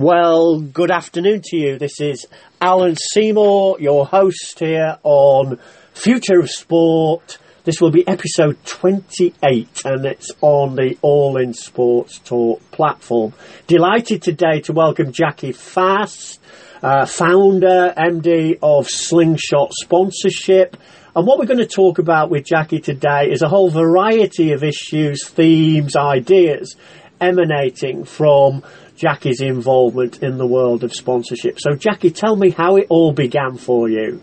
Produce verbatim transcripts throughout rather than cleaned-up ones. Well, good afternoon to you. This is Alan Seymour, your host here on Future of Sport. This will be episode twenty-eight, and it's on the All In Sports Talk platform. Delighted today to welcome Jackie Fast, uh, founder, M D of Slingshot Sponsorship. And what we're going to talk about with Jackie today is a whole variety of issues, themes, ideas emanating from Jackie's involvement in the world of sponsorship. So, Jackie, tell me how it all began for you.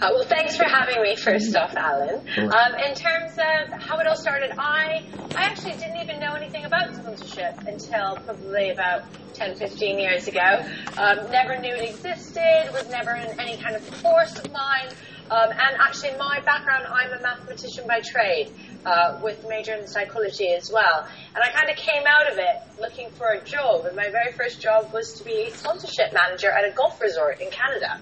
Uh, well, thanks for having me, first off, Alan. Um, in terms of how it all started, I I actually didn't even know anything about sponsorship until probably about ten, fifteen years ago. Um, never knew it existed, was never in any kind of force of mine. Um, and actually, my background, I'm a mathematician by trade, uh, with a major in psychology as well. And I kind of came out of it looking for a job, and my very first job was to be sponsorship manager at a golf resort in Canada,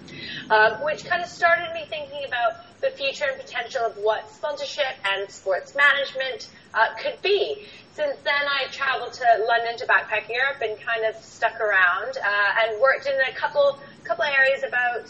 um, which kind of started me thinking about the future and potential of what sponsorship and sports management uh, could be. Since then, I traveled to London to backpack Europe and kind of stuck around uh, and worked in a couple couple areas about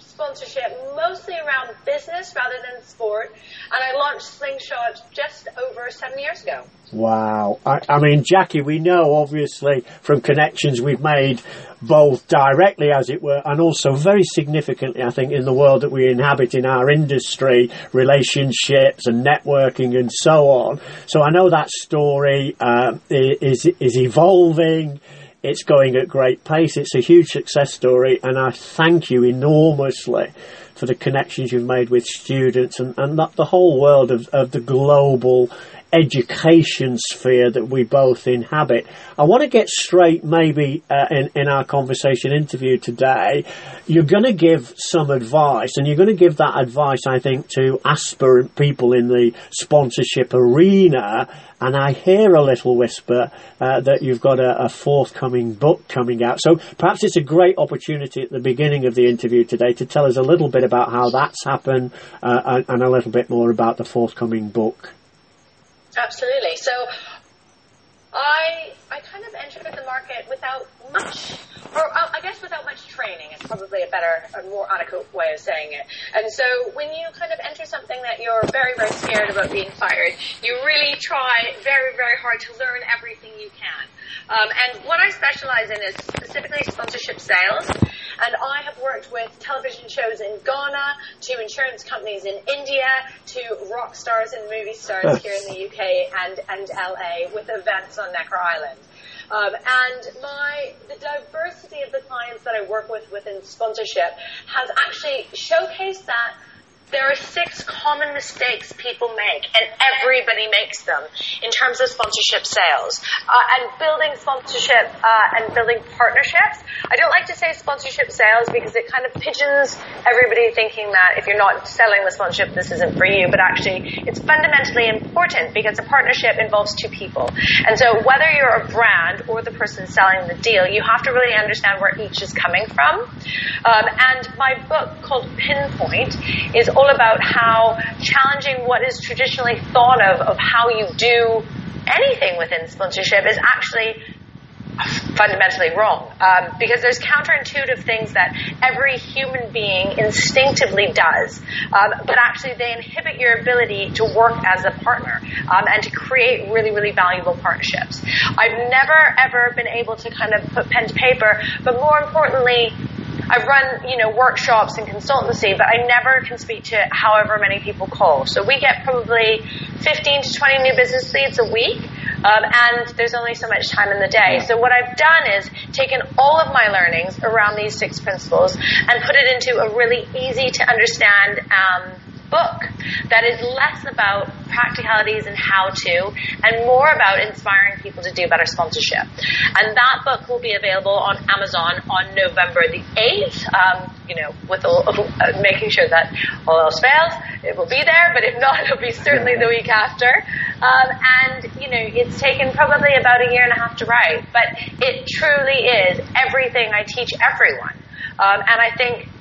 sponsorship, mostly around business rather than sport, and I launched Slingshot just over seven years ago. Wow. I, I mean, Jackie, we know obviously from connections we've made, both directly as it were, and also very significantly, I think, in the world that we inhabit in our industry, relationships and networking and so on. So I know that story um, is is evolving. It's going at great pace. It's a huge success story, and I thank you enormously for the connections you've made with students and, and that the whole world of, of the global education sphere that we both inhabit. I want to get straight maybe uh, in, in our conversation interview today. You're going to give some advice, and you're going to give that advice, I think, to aspirant people in the sponsorship arena, and I hear a little whisper uh, that you've got a, a forthcoming book coming out. So perhaps it's a great opportunity at the beginning of the interview today to tell us a little bit about how that's happened uh, and, and a little bit more about the forthcoming book. Absolutely. So I I kind of entered the market without much, or I guess without much training is probably a better, a more adequate way of saying it. And so when you kind of enter something that you're very, very scared about being fired, you really try very, very hard to learn everything you can. Um, and what I specialize in is specifically sponsorship sales. And I have worked with television shows in Ghana, to insurance companies in India, to rock stars and movie stars here in the U K and, and L A, with events on Necker Island. Um, and my the diversity of the clients that I work with within sponsorship has actually showcased that there are six common mistakes people make, and everybody makes them, in terms of sponsorship sales. Uh, and building sponsorship uh, and building partnerships. I don't like to say sponsorship sales because it kind of pigeons everybody thinking that if you're not selling the sponsorship, this isn't for you. But actually, it's fundamentally important because a partnership involves two people. And so whether you're a brand or the person selling the deal, you have to really understand where each is coming from. Um, and my book called Pinpoint is all about how challenging what is traditionally thought of, of how you do anything within sponsorship is actually fundamentally wrong. Um, because there's counterintuitive things that every human being instinctively does, um, but actually they inhibit your ability to work as a partner um, and to create really, really valuable partnerships. I've never, ever been able to kind of put pen to paper, but more importantly, I've run, you know, workshops and consultancy, but I never can speak to however many people call. So we get probably fifteen to twenty new business leads a week, um, and there's only so much time in the day. So what I've done is taken all of my learnings around these six principles and put it into a really easy to understand um, book that is less about practicalities and how to, and more about inspiring people to do better sponsorship. And that book will be available on Amazon on November the eighth, um, you know, with all, uh, making sure that all else fails, it will be there, but if not, it'll be certainly the week after. Um, and, you know, it's taken probably about a year and a half to write, but it truly is everything I teach everyone. Um, and I think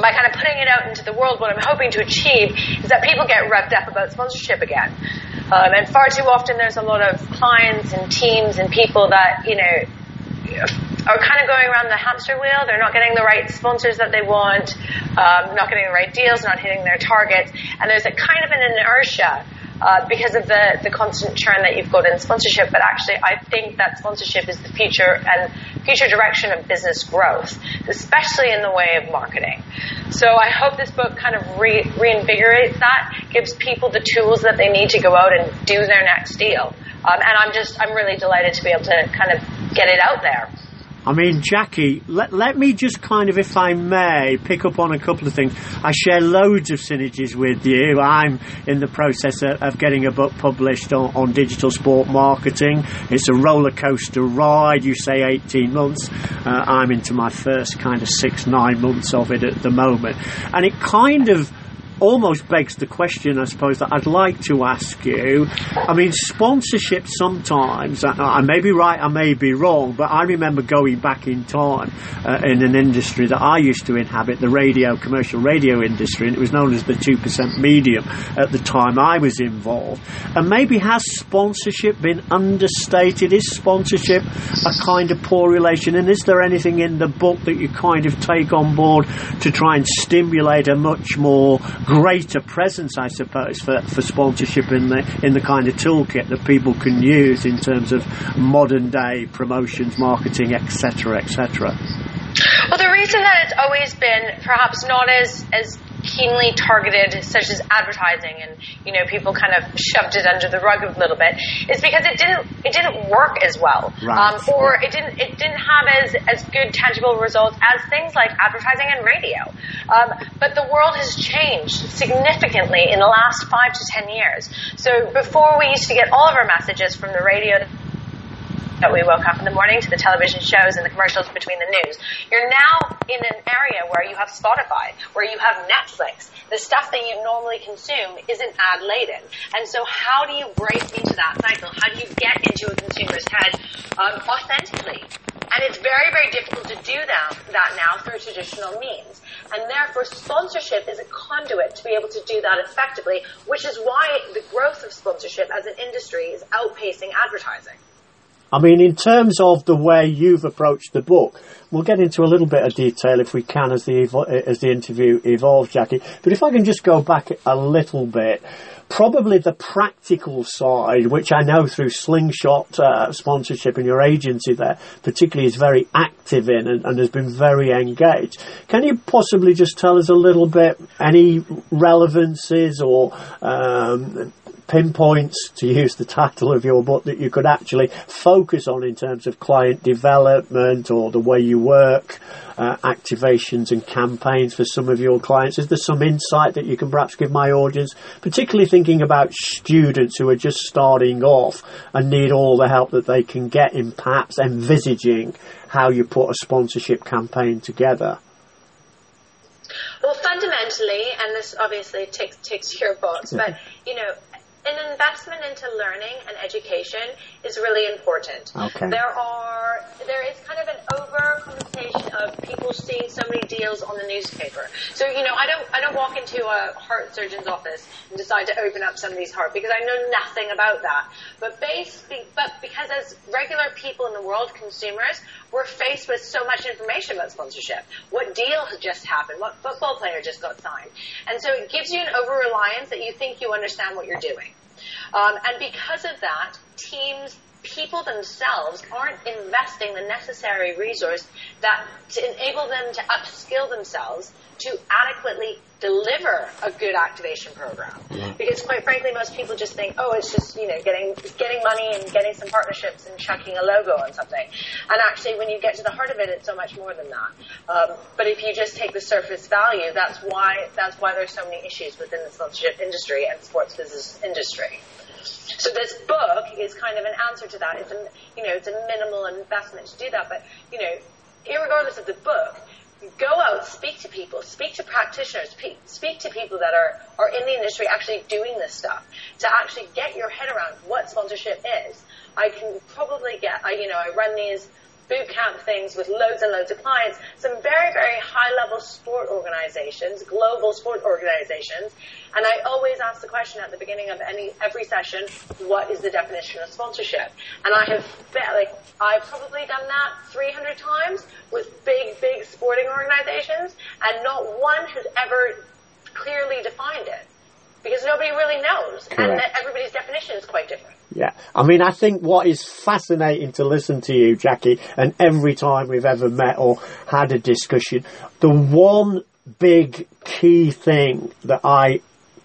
by kind of putting it out into the world, what I'm hoping to achieve is that people get revved up about sponsorship again. Um, and far too often there's a lot of clients and teams and people that, you know, are kind of going around the hamster wheel. They're not getting the right sponsors that they want, um, not getting the right deals, not hitting their targets. And there's a kind of an inertia uh, because of the, the constant churn that you've got in sponsorship. But actually, I think that sponsorship is the future and future direction of business growth, especially in the way of marketing. So I hope this book kind of re- reinvigorates that, gives people the tools that they need to go out and do their next deal. Um, and I'm just, I'm really delighted to be able to kind of get it out there. I mean, Jackie, let, let me just kind of, if I may, pick up on a couple of things. I share loads of synergies with you. I'm in the process of, of getting a book published on, on digital sport marketing. It's a roller coaster ride. You say eighteen months. Uh, I'm into my first kind of six, nine months of it at the moment. And it kind of almost begs the question, I suppose, that I'd like to ask you. I mean, sponsorship sometimes, I, I may be right, I may be wrong, but I remember going back in time uh, in an industry that I used to inhabit, the radio, commercial radio industry, and it was known as the two percent medium at the time I was involved. And maybe has sponsorship been understated? Is sponsorship a kind of poor relation? And is there anything in the book that you kind of take on board to try and stimulate a much more greater presence, I suppose, for, for sponsorship in the in the kind of toolkit that people can use in terms of modern day promotions, marketing, et cetera, et cetera? Well, the reason that it's always been perhaps not as as keenly targeted, such as advertising, and you know people kind of shoved it under the rug a little bit, is because it didn't it didn't work as well, right. um, or yeah. it didn't it didn't have as as good tangible results as things like advertising and radio. Um, but the world has changed significantly in the last five to ten years. So before we used to get all of our messages from the radio that we woke up in the morning to the television shows and the commercials between the news. You're now in an area where you have Spotify, where you have Netflix. The stuff that you normally consume isn't ad-laden. And so how do you break into that cycle? How do you get into a consumer's head um, authentically? And it's very, very difficult to do that, that now through traditional means. And therefore, sponsorship is a conduit to be able to do that effectively, which is why the growth of sponsorship as an industry is outpacing advertising. I mean, in terms of the way you've approached the book, we'll get into a little bit of detail if we can as the evo- as the interview evolves, Jackie. But if I can just go back a little bit, probably the practical side, which I know through Slingshot uh, Sponsorship and your agency there, particularly is very active in and, and has been very engaged. Can you possibly just tell us a little bit, any relevances or um pinpoints, to use the title of your book, that you could actually focus on in terms of client development or the way you work, uh, activations and campaigns for some of your clients? Is there some insight that you can perhaps give my audience, particularly thinking about students who are just starting off and need all the help that they can get in perhaps envisaging how you put a sponsorship campaign together? Well, fundamentally, and this obviously takes, takes your books, but, you know, an investment into learning and education is really important. Okay. There are, there is kind of an overcompensation of people seeing so many deals on the newspaper. So, you know, I don't, I don't walk into a heart surgeon's office and decide to open up somebody's heart because I know nothing about that. But basically, but because as regular people in the world, consumers, we're faced with so much information about sponsorship. What deal has just happened? What football player just got signed? And so it gives you an over-reliance that you think you understand what you're doing. Um, and because of that, teams, people themselves aren't investing the necessary resource that to enable them to upskill themselves to adequately deliver a good activation program. Yeah. Because quite frankly, most people just think, oh, it's just, you know, getting getting money and getting some partnerships and chucking a logo on something. And actually, when you get to the heart of it, it's so much more than that. Um, but if you just take the surface value, that's why that's why there's so many issues within the sponsorship industry and sports business industry. So this book is kind of an answer to that. It's a, you know, it's a minimal investment to do that. But, you know, irregardless of the book, go out, speak to people, speak to practitioners, pe- speak to people that are, are in the industry actually doing this stuff to actually get your head around what sponsorship is. I can probably get, I, you know, I run these boot camp things with loads and loads of clients, some very, very high-level sport organizations, global sport organizations. And I always ask the question at the beginning of any every session, what is the definition of sponsorship? And I have, like, I've probably done that three hundred times with big, big sporting organizations, and not one has ever clearly defined it. Because nobody really knows. Correct. And everybody's definition is quite different. Yeah. I mean, I think what is fascinating to listen to you, Jackie, and every time we've ever met or had a discussion, the one big key thing that I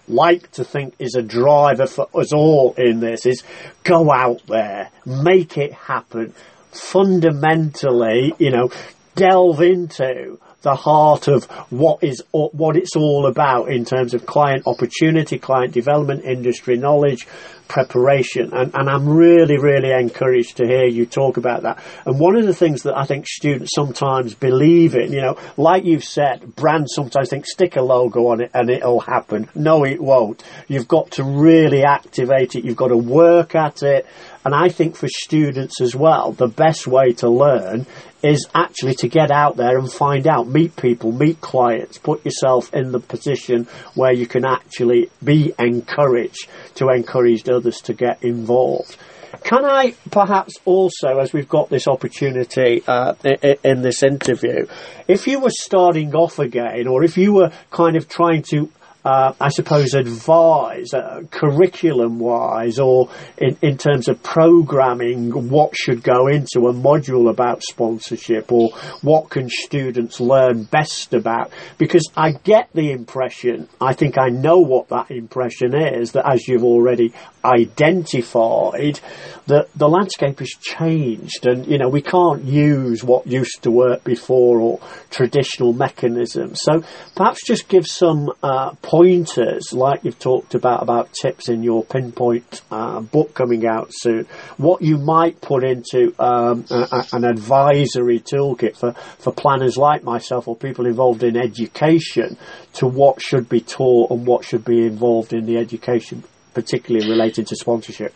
like to think is a driver for us all in this is go out there, make it happen, fundamentally, you know, delve into the heart of what is what it's all about in terms of client opportunity, client development, industry knowledge, preparation. And, and I'm really, really encouraged to hear you talk about that. And one of the things that I think students sometimes believe in, you know, like you've said, brands sometimes think stick a logo on it and it'll happen. No, it won't. You've got to really activate it. You've got to work at it. And I think for students as well, the best way to learn is actually to get out there and find out, meet people, meet clients, put yourself in the position where you can actually be encouraged to encourage others to get involved. Can I perhaps also, as we've got this opportunity uh, in, in this interview, if you were starting off again, or if you were kind of trying to Uh, I suppose, advise uh, curriculum-wise or in, in terms of programming what should go into a module about sponsorship or what can students learn best about? Because I get the impression, I think I know what that impression is, that as you've already identified, that the landscape has changed and, you know, we can't use what used to work before or traditional mechanisms. So perhaps just give some uh, points Pointers, like you've talked about, about tips in your Pinpoint uh, book coming out soon, what you might put into um, a, a, an advisory toolkit for, for planners like myself or people involved in education to what should be taught and what should be involved in the education, particularly related to sponsorship.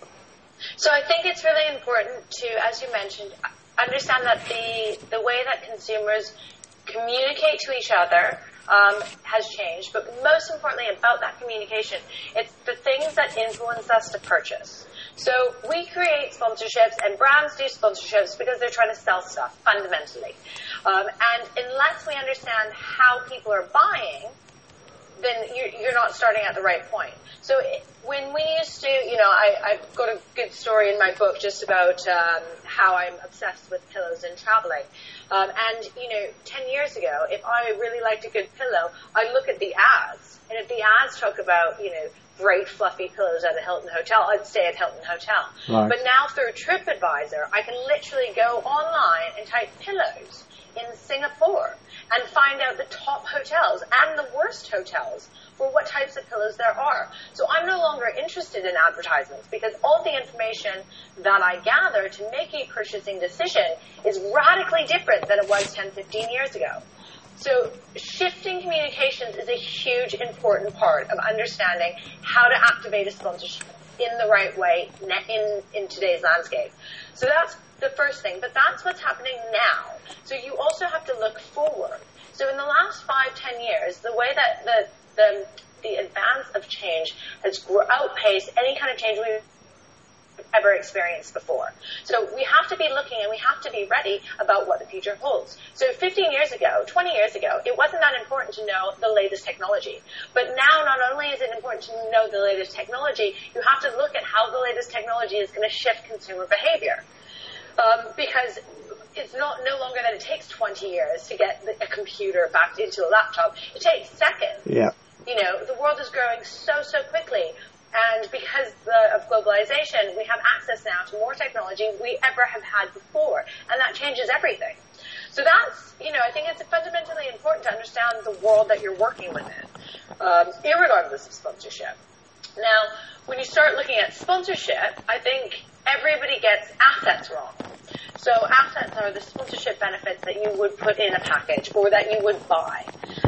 So I think it's really important to, as you mentioned, understand that the, the way that consumers communicate to each other Um, has changed, but most importantly about that communication, it's the things that influence us to purchase. So we create sponsorships and brands do sponsorships because they're trying to sell stuff fundamentally. Um, and unless we understand how people are buying, then you're, you're not starting at the right point. So it, when we used to, you know, I, I've got a good story in my book just about um, how I'm obsessed with pillows and traveling. Um, and, you know, ten years ago, if I really liked a good pillow, I'd look at the ads. And if the ads talk about, you know, great fluffy pillows at a Hilton hotel, I'd stay at Hilton hotel. Right. But now through TripAdvisor, I can literally go online and type pillows in Singapore and find out the top hotels and the worst hotels for what types of pillows there are. So I'm no longer interested in advertisements because all the information that I gather to make a purchasing decision is radically different than it was ten, fifteen years ago. So shifting communications is a huge important part of understanding how to activate a sponsorship in the right way in, in today's landscape. So that's the first thing, but that's what's happening now. So you also have to look forward. So in the last five, ten years, the way that the the, the advance of change has outpaced any kind of change we've ever experienced before. So we have to be looking and we have to be ready about what the future holds. So fifteen years ago, twenty years ago, it wasn't that important to know the latest technology. But now not only is it important to know the latest technology, you have to look at how the latest technology is going to shift consumer behavior. Um, because it's not no longer that it takes twenty years to get a computer back into a laptop. It takes seconds. Yeah. You know, the world is growing so, so quickly. And because the, of globalization, we have access now to more technology we ever have had before. And that changes everything. So that's, you know, I think it's fundamentally important to understand the world that you're working within, um, irregardless of sponsorship. Now, when you start looking at sponsorship, I think everybody gets assets wrong. So assets are the sponsorship benefits that you would put in a package or that you would buy.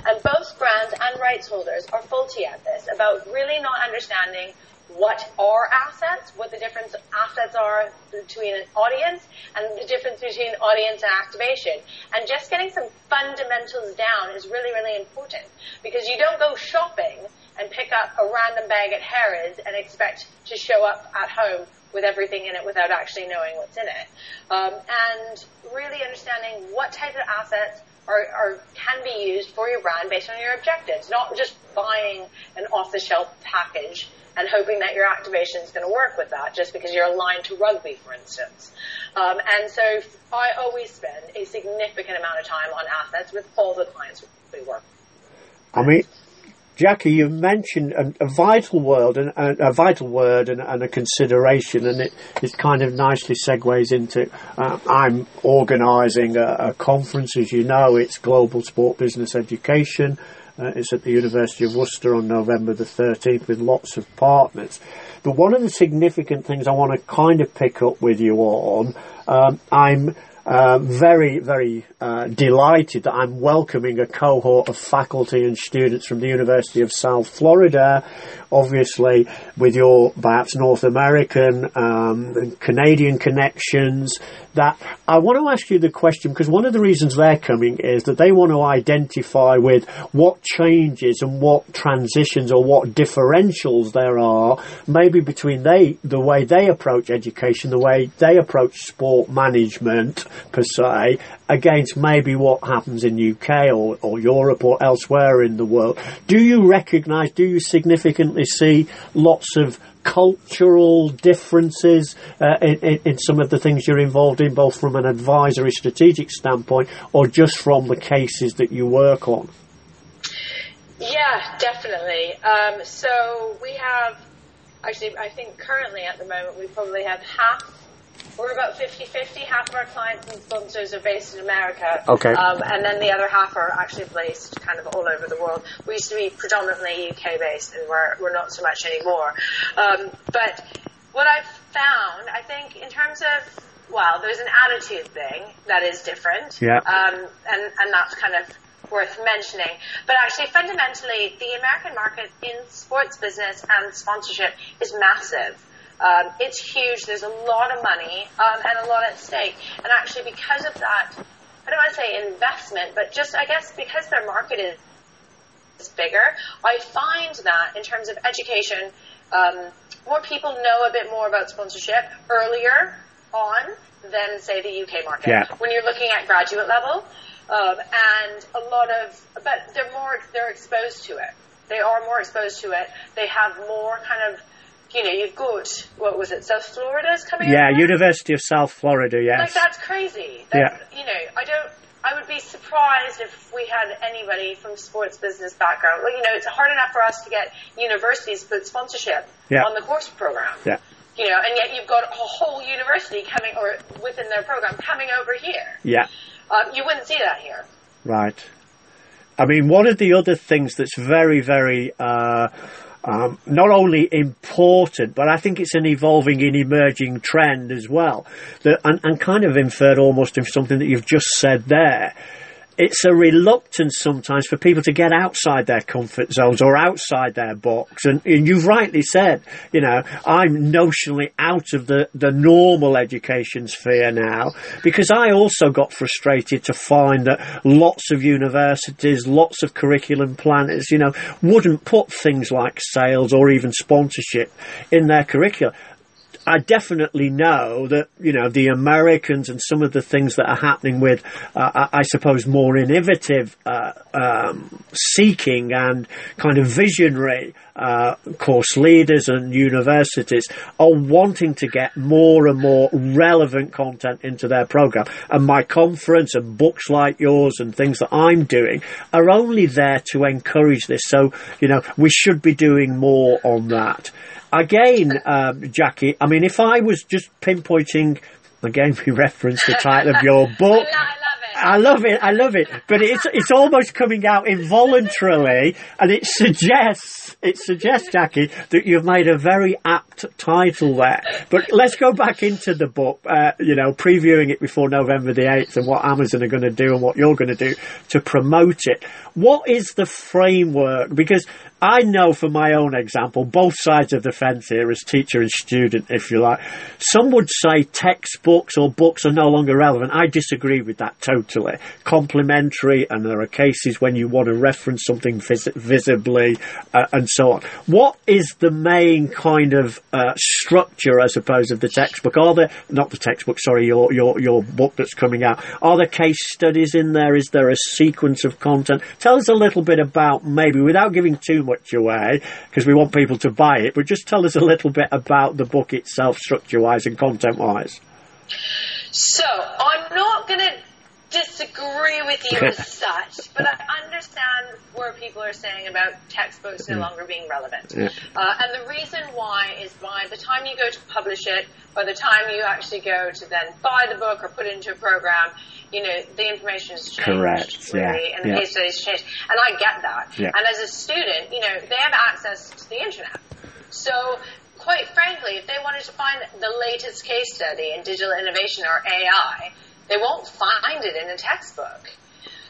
And both brands and rights holders are faulty at this about really not understanding what are assets, what the difference assets are between an audience, and the difference between audience and activation. And just getting some fundamentals down is really, really important, because you don't go shopping and pick up a random bag at Harrods and expect to show up at home with everything in it without actually knowing what's in it. Um, and really understanding what types of assets Are, are can be used for your brand based on your objectives, not just buying an off-the-shelf package and hoping that your activation is going to work with that just because you're aligned to rugby, for instance. Um, and so I always spend a significant amount of time on assets with all the clients we work with. I mean, Jackie, you've mentioned a, a vital word, and a, a vital word, and, and a consideration, and it, it kind of nicely segues into. Uh, I'm organising a, a conference, as you know. It's Global Sport Business Education. Uh, it's at the University of Worcester on November the thirteenth with lots of partners. But one of the significant things I want to kind of pick up with you on, um, I'm. Uh, very, very uh, delighted that I'm welcoming a cohort of faculty and students from the University of South Florida, obviously with your perhaps North American um, and Canadian connections. That I want to ask you the question, because one of the reasons they're coming is that they want to identify with what changes and what transitions or what differentials there are maybe between they the way they approach education, the way they approach sport management per se, against maybe what happens in U K or, or Europe or elsewhere in the world. Do you recognise, do you significantly see lots of cultural differences uh, in, in some of the things you're involved in, both from an advisory strategic standpoint or just from the cases that you work on? Yeah, definitely. Um, so we have, actually, I think currently at the moment we probably have half We're about fifty-fifty. Half of our clients and sponsors are based in America. Okay. Um, and then the other half are actually placed kind of all over the world. We used to be predominantly U K-based, and we're, we're not so much anymore. Um, but what I've found, I think, in terms of, well, there's an attitude thing that is different. Yeah. Um, and, and that's kind of worth mentioning. But actually, fundamentally, the American market in sports business and sponsorship is massive. Um, it's huge. There's a lot of money um, and a lot at stake. And actually, because of that, I don't want to say investment, but just, I guess, because their market is, is bigger, I find that in terms of education, um, more people know a bit more about sponsorship earlier on than, say, the U K market. Yeah. When you're looking at graduate level, um, and a lot of, but they're more, they're exposed to it. They are more exposed to it. They have more kind of, you know, you've got, what was it, South Florida's coming yeah, out? Yeah, University of South Florida, yes. Like, that's crazy. That's, yeah. You know, I don't, I would be surprised if we had anybody from sports business background. Well, you know, it's hard enough for us to get universities for sponsorship yeah. on the course program. Yeah. You know, and yet you've got a whole university coming, or within their program, coming over here. Yeah. Um, you wouldn't see that here. Right. I mean, one of the other things that's very, very... Uh, Um, not only important, but I think it's an evolving and emerging trend as well. That, and, and kind of inferred almost in something that you've just said there. It's a reluctance sometimes for people to get outside their comfort zones or outside their box. And, and you've rightly said, you know, I'm notionally out of the, the normal education sphere now, because I also got frustrated to find that lots of universities, lots of curriculum planners, you know, wouldn't put things like sales or even sponsorship in their curriculum. I definitely know that, you know, the Americans and some of the things that are happening with, uh, I, I suppose, more innovative uh, um, seeking and kind of visionary uh, course leaders and universities are wanting to get more and more relevant content into their programme. And my conference and books like yours and things that I'm doing are only there to encourage this. So, you know, we should be doing more on that. Again, um, Jackie, I mean, if I was just pinpointing, again, we referenced the title of your book. I love it. I love it. But it's it's almost coming out involuntarily, and it suggests, it suggests, Jackie, that you've made a very apt title there. But let's go back into the book, uh, you know, previewing it before November the eighth and what Amazon are going to do and what you're going to do to promote it. What is the framework? Because I know from my own example, both sides of the fence here as teacher and student, if you like. Some would say textbooks or books are no longer relevant. I disagree with that totally. Complementary, and there are cases when you want to reference something vis- visibly uh, and so on. What is the main kind of uh, structure, I suppose, of the textbook? Are there, not the textbook, sorry, your, your, your book that's coming out, are there case studies in there? Is there a sequence of content? Tell us a little bit about, maybe, without giving too much away, because we want people to buy it, but just tell us a little bit about the book itself, structure-wise and content-wise. So, I'm not going to disagree with you as such, but I understand where people are saying about textbooks no longer being relevant. Yeah. Uh, and the reason why is by the time you go to publish it, by the time you actually go to then buy the book or put it into a program, you know, the information has changed. Correct. Really, yeah. And the yeah. case studies changed. And I get that. Yeah. And as a student, you know, they have access to the internet. So, quite frankly, if they wanted to find the latest case study in digital innovation or A I, they won't find it in a textbook.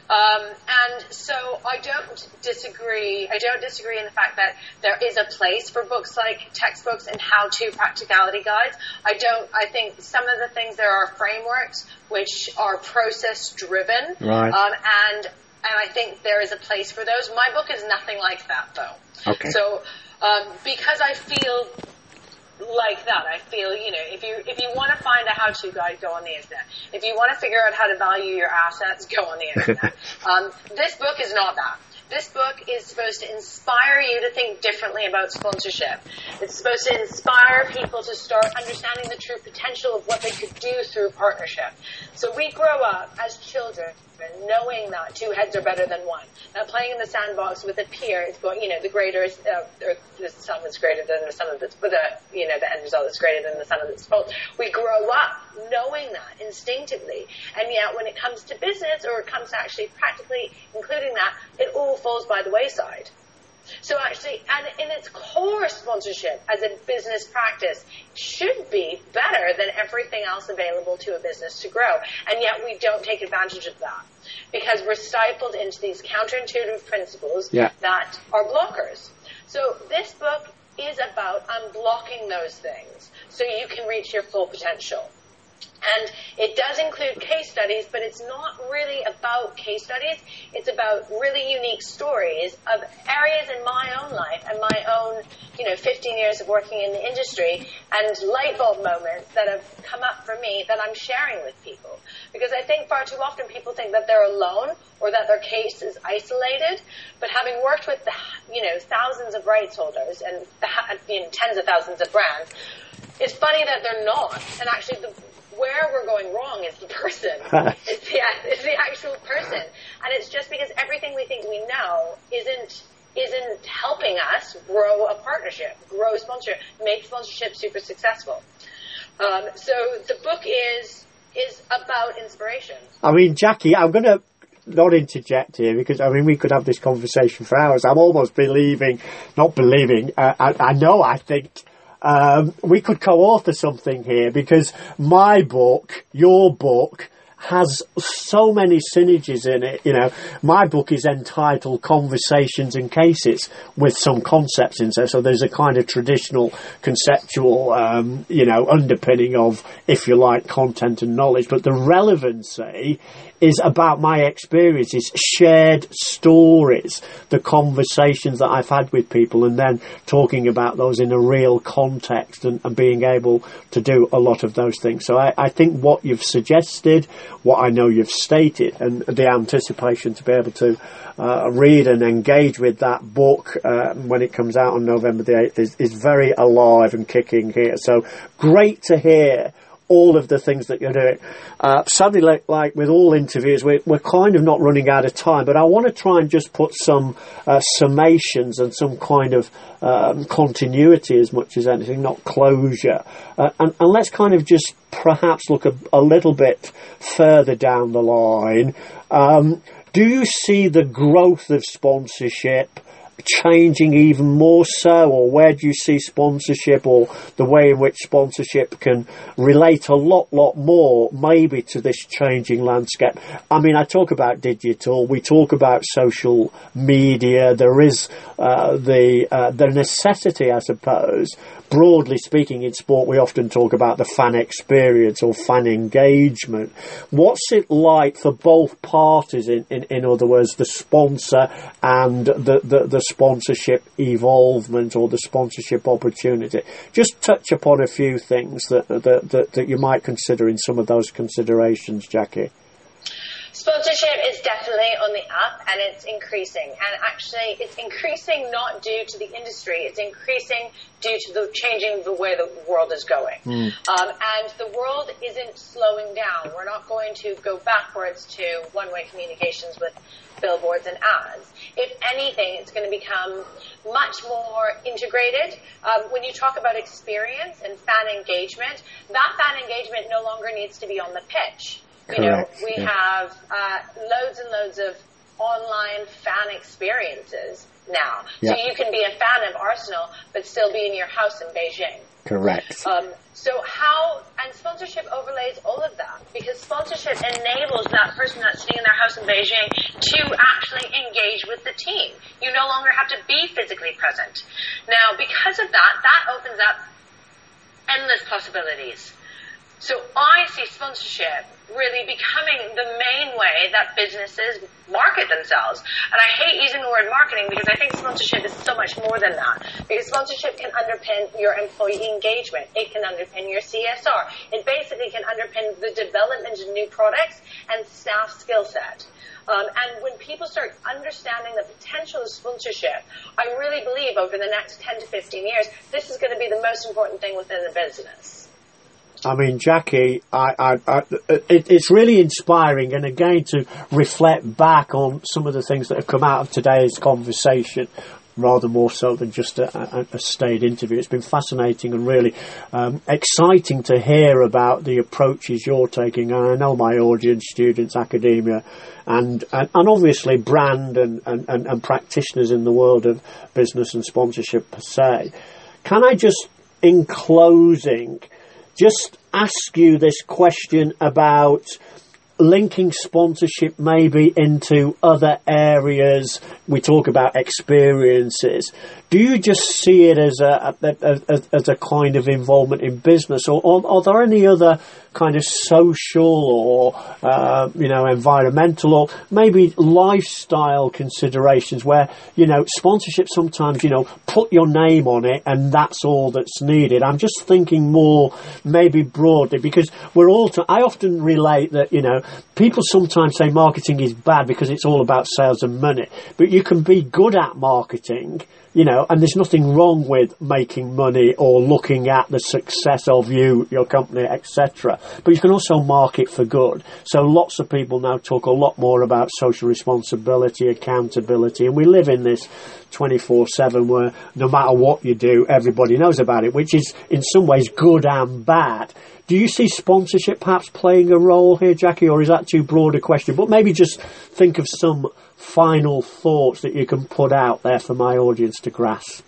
Um, and so I don't disagree. I don't disagree in the fact that there is a place for books like textbooks and how-to practicality guides. I don't. I think some of the things, there are frameworks which are process-driven, right? Um, and and I think there is a place for those. My book is nothing like that, though. Okay. So um, because I feel like that, I feel, you know, if you if you want to find a how-to guide, go on the internet. If you want to figure out how to value your assets, go on the internet. um, this book is not that. This book is supposed to inspire you to think differently about sponsorship. It's supposed to inspire people to start understanding the true potential of what they could do through partnership. So we grow up as children knowing that two heads are better than one. Now, playing in the sandbox with a peer is going, you know, the greater is, uh, or the sum is greater than the sum of the, or the, you know, the end result is greater than the sum of its parts. We grow up knowing that instinctively. And yet, when it comes to business, or it comes to actually practically including that, it all falls by the wayside. So actually, and in its core, sponsorship as a business practice should be better than everything else available to a business to grow. And yet we don't take advantage of that because we're stifled into these counterintuitive principles yeah. that are blockers. So this book is about unblocking those things so you can reach your full potential. And it does include case studies, but it's not really about case studies. It's about really unique stories of areas in my own life and my own, you know, fifteen years of working in the industry and light bulb moments that have come up for me that I'm sharing with people. Because I think far too often people think that they're alone or that their case is isolated. But having worked with, the, you know, thousands of rights holders and the, you know, tens of thousands of brands, it's funny that they're not. And actually, the where we're going wrong is the person. it's, the, it's the actual person. And it's just because everything we think we know isn't isn't helping us grow a partnership, grow sponsorship, make sponsorship super successful. Um, so the book is is about inspiration. I mean, Jackie, I'm going to not interject here because, I mean, we could have this conversation for hours. I'm almost believing, not believing, uh, I, I know I think... Um, we could co-author something here because my book, your book, has so many synergies in it. You know, my book is entitled Conversations and Cases with some concepts in there. So there's a kind of traditional conceptual, um, you know, underpinning of, if you like, content and knowledge. But the relevancy is about my experiences, shared stories, the conversations that I've had with people, and then talking about those in a real context and, and being able to do a lot of those things. So I, I think what you've suggested, what I know you've stated, and the anticipation to be able to uh, read and engage with that book uh, when it comes out on November the eighth is, is very alive and kicking here. So great to hear all of the things that you're doing. Uh, sadly, like, like with all interviews, we're, we're kind of not running out of time, but I want to try and just put some uh, summations and some kind of um, continuity as much as anything, not closure. Uh, and, and let's kind of just perhaps look a, a little bit further down the line. Um, do you see the growth of sponsorship changing even more so, or where do you see sponsorship, or the way in which sponsorship can relate a lot, lot more maybe to this changing landscape? I mean, I talk about digital, we talk about social media, there is uh, the uh, the necessity, I suppose, broadly speaking in sport, we often talk about the fan experience or fan engagement. What's it like for both parties, in, in, in other words, the sponsor and the, the, the sponsorship evolvement or the sponsorship opportunity? Just touch upon a few things that that, that, that you might consider in some of those considerations, Jackie. Sponsorship is definitely on the up, and it's increasing. And actually, it's increasing not due to the industry. It's increasing due to the changing the way the world is going. Mm. Um, and the world isn't slowing down. We're not going to go backwards to one-way communications with billboards and ads. If anything, it's going to become much more integrated. Um, when you talk about experience and fan engagement, that fan engagement no longer needs to be on the pitch. You know, we yeah. have uh, loads and loads of online fan experiences now. Yeah. So you can be a fan of Arsenal, but still be in your house in Beijing. Correct. Um, so how, and sponsorship overlays all of that, because sponsorship enables that person that's sitting in their house in Beijing to actually engage with the team. You no longer have to be physically present. Now, because of that, that opens up endless possibilities. So I see sponsorship really becoming the main way that businesses market themselves. And I hate using the word marketing, because I think sponsorship is so much more than that. Because sponsorship can underpin your employee engagement. It can underpin your C S R. It basically can underpin the development of new products and staff skill set. Um, and when people start understanding the potential of sponsorship, I really believe over the next ten to fifteen years, this is going to be the most important thing within the business. I mean, Jackie, I, I, I, it, it's really inspiring, and again to reflect back on some of the things that have come out of today's conversation, rather more so than just a, a staid interview. It's been fascinating and really um, exciting to hear about the approaches you're taking. And I know my audience, students, academia, and and, and obviously brand and, and, and, and practitioners in the world of business and sponsorship per se. Can I just, in closing, just ask you this question about linking sponsorship maybe into other areas? We talk about experiences. Do you just see it as a, as, as a kind of involvement in business, or, or are there any other kind of social or uh, you know environmental or maybe lifestyle considerations where you know sponsorship sometimes you know put your name on it and that's all that's needed? I'm just thinking more maybe broadly, because we're all. To, I often relate that you know people sometimes say marketing is bad because it's all about sales and money, but you can be good at marketing. You know, and there's nothing wrong with making money or looking at the success of you, your company, et cetera. But you can also market for good. So lots of people now talk a lot more about social responsibility, accountability. And we live in this twenty-four seven where no matter what you do, everybody knows about it, which is in some ways good and bad. Do you see sponsorship perhaps playing a role here, Jackie, or is that too broad a question? But maybe just think of some final thoughts that you can put out there for my audience to grasp.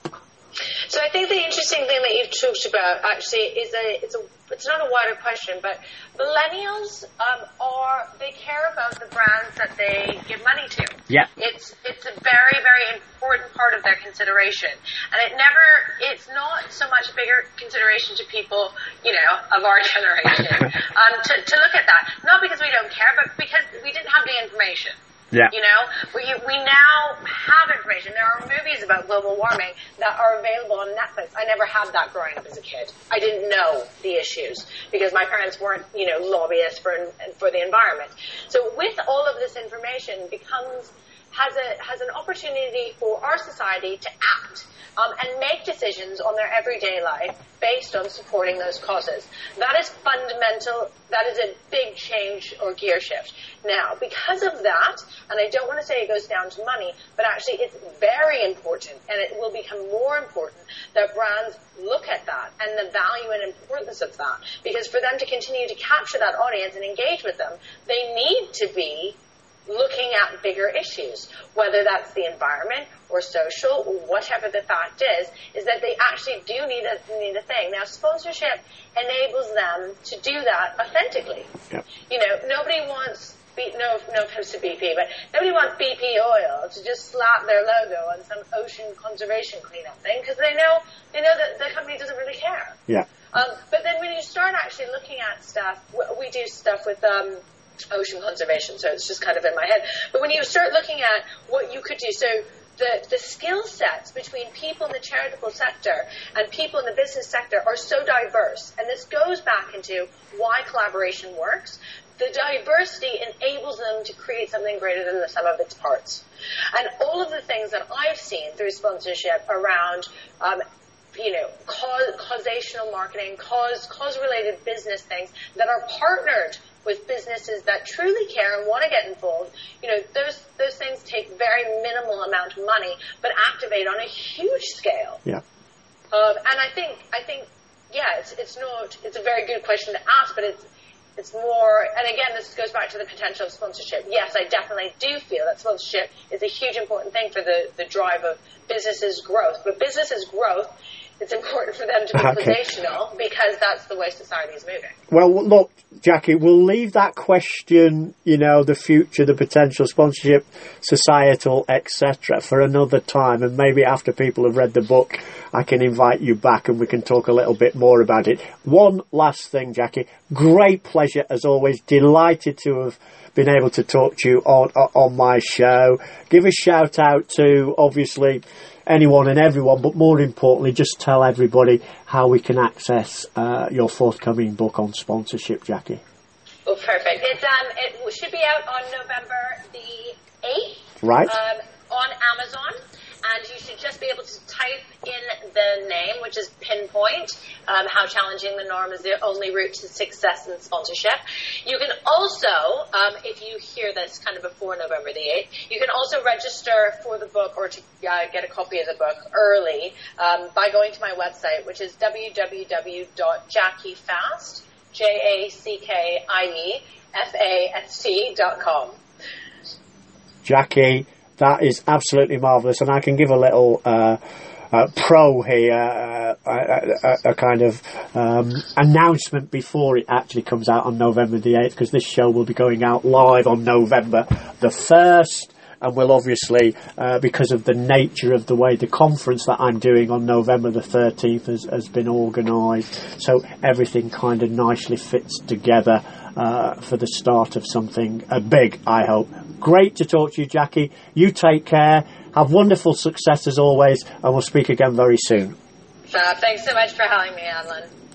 So I think the interesting thing that you've talked about actually is a it's a it's not a wider question, but millennials um, are they care about the brands that they give money to. Yeah, it's it's a very very important part of their consideration, and it never it's not so much a bigger consideration to people you know of our generation um, to to look at that, not because we don't care, but because we didn't have the information. Yeah. You know, we we now have information. There are movies about global warming that are available on Netflix. I never had that growing up as a kid. I didn't know the issues because my parents weren't, you know, lobbyists for for the environment. So with all of this information becomes has a has an opportunity for our society to act um, and make decisions on their everyday life based on supporting those causes. That is fundamental. That is a big change or gear shift. Now, because of that, and I don't want to say it goes down to money, but actually it's very important, and it will become more important that brands look at that and the value and importance of that. Because for them to continue to capture that audience and engage with them, they need to be looking at bigger issues, whether that's the environment or social, or whatever the fact is, is that they actually do need a, need a thing. Now, sponsorship enables them to do that authentically. Yep. You know, nobody wants, no, no offense to B P, but nobody wants B P oil to just slap their logo on some ocean conservation cleanup thing, because they know, they know that the company doesn't really care. Yeah. Um, but then when you start actually looking at stuff, we do stuff with um, ocean conservation, so it's just kind of in my head. But when you start looking at what you could do, so the, the skill sets between people in the charitable sector and people in the business sector are so diverse. And this goes back into why collaboration works. The diversity enables them to create something greater than the sum of its parts. And all of the things that I've seen through sponsorship around um, you know, cause, causational marketing, cause, cause-related business things that are partnered with businesses that truly care and want to get involved, you know, those those things take very minimal amount of money but activate on a huge scale. Yeah. Um, and I think, I think, yeah, it's it's not, it's a very good question to ask, but it's, it's more, and again, this goes back to the potential of sponsorship. Yes, I definitely do feel that sponsorship is a huge important thing for the, the drive of businesses' growth. But businesses' growth, it's important for them to be foundational, okay, because that's the way society is moving. Well, look, Jackie, we'll leave that question, you know, the future, the potential sponsorship, societal, et cetera, for another time. And maybe after people have read the book, I can invite you back and we can talk a little bit more about it. One last thing, Jackie. Great pleasure, as always. Delighted to have been able to talk to you on on my show. Give a shout out to, obviously, anyone and everyone, but more importantly, just tell everybody how we can access uh, your forthcoming book on sponsorship, Jackie. Oh, perfect. It's, um, it should be out on November the eighth, right? Um, on Amazon, and you should just be able to type in the name, which is Pinpoint, um, How Challenging the Norm is the Only Route to Success in Sponsorship. You can also, um, if you hear this kind of before November the eighth, you can also register for the book or to uh, get a copy of the book early um, by going to my website, which is w w w dot jackie fast, J A C K I E F A S T dot com. Jackie, that is absolutely marvellous, and I can give a little uh, uh, pro here, uh, a, a, a kind of um, announcement before it actually comes out on November the eighth, because this show will be going out live on November the first, and we'll obviously, uh, because of the nature of the way the conference that I'm doing on November the thirteenth has, has been organised, so everything kind of nicely fits together uh, for the start of something uh, big, I hope. Great to talk to you, Jackie. You take care. Have wonderful success as always, and we'll speak again very soon. Uh, thanks so much for having me, Alan.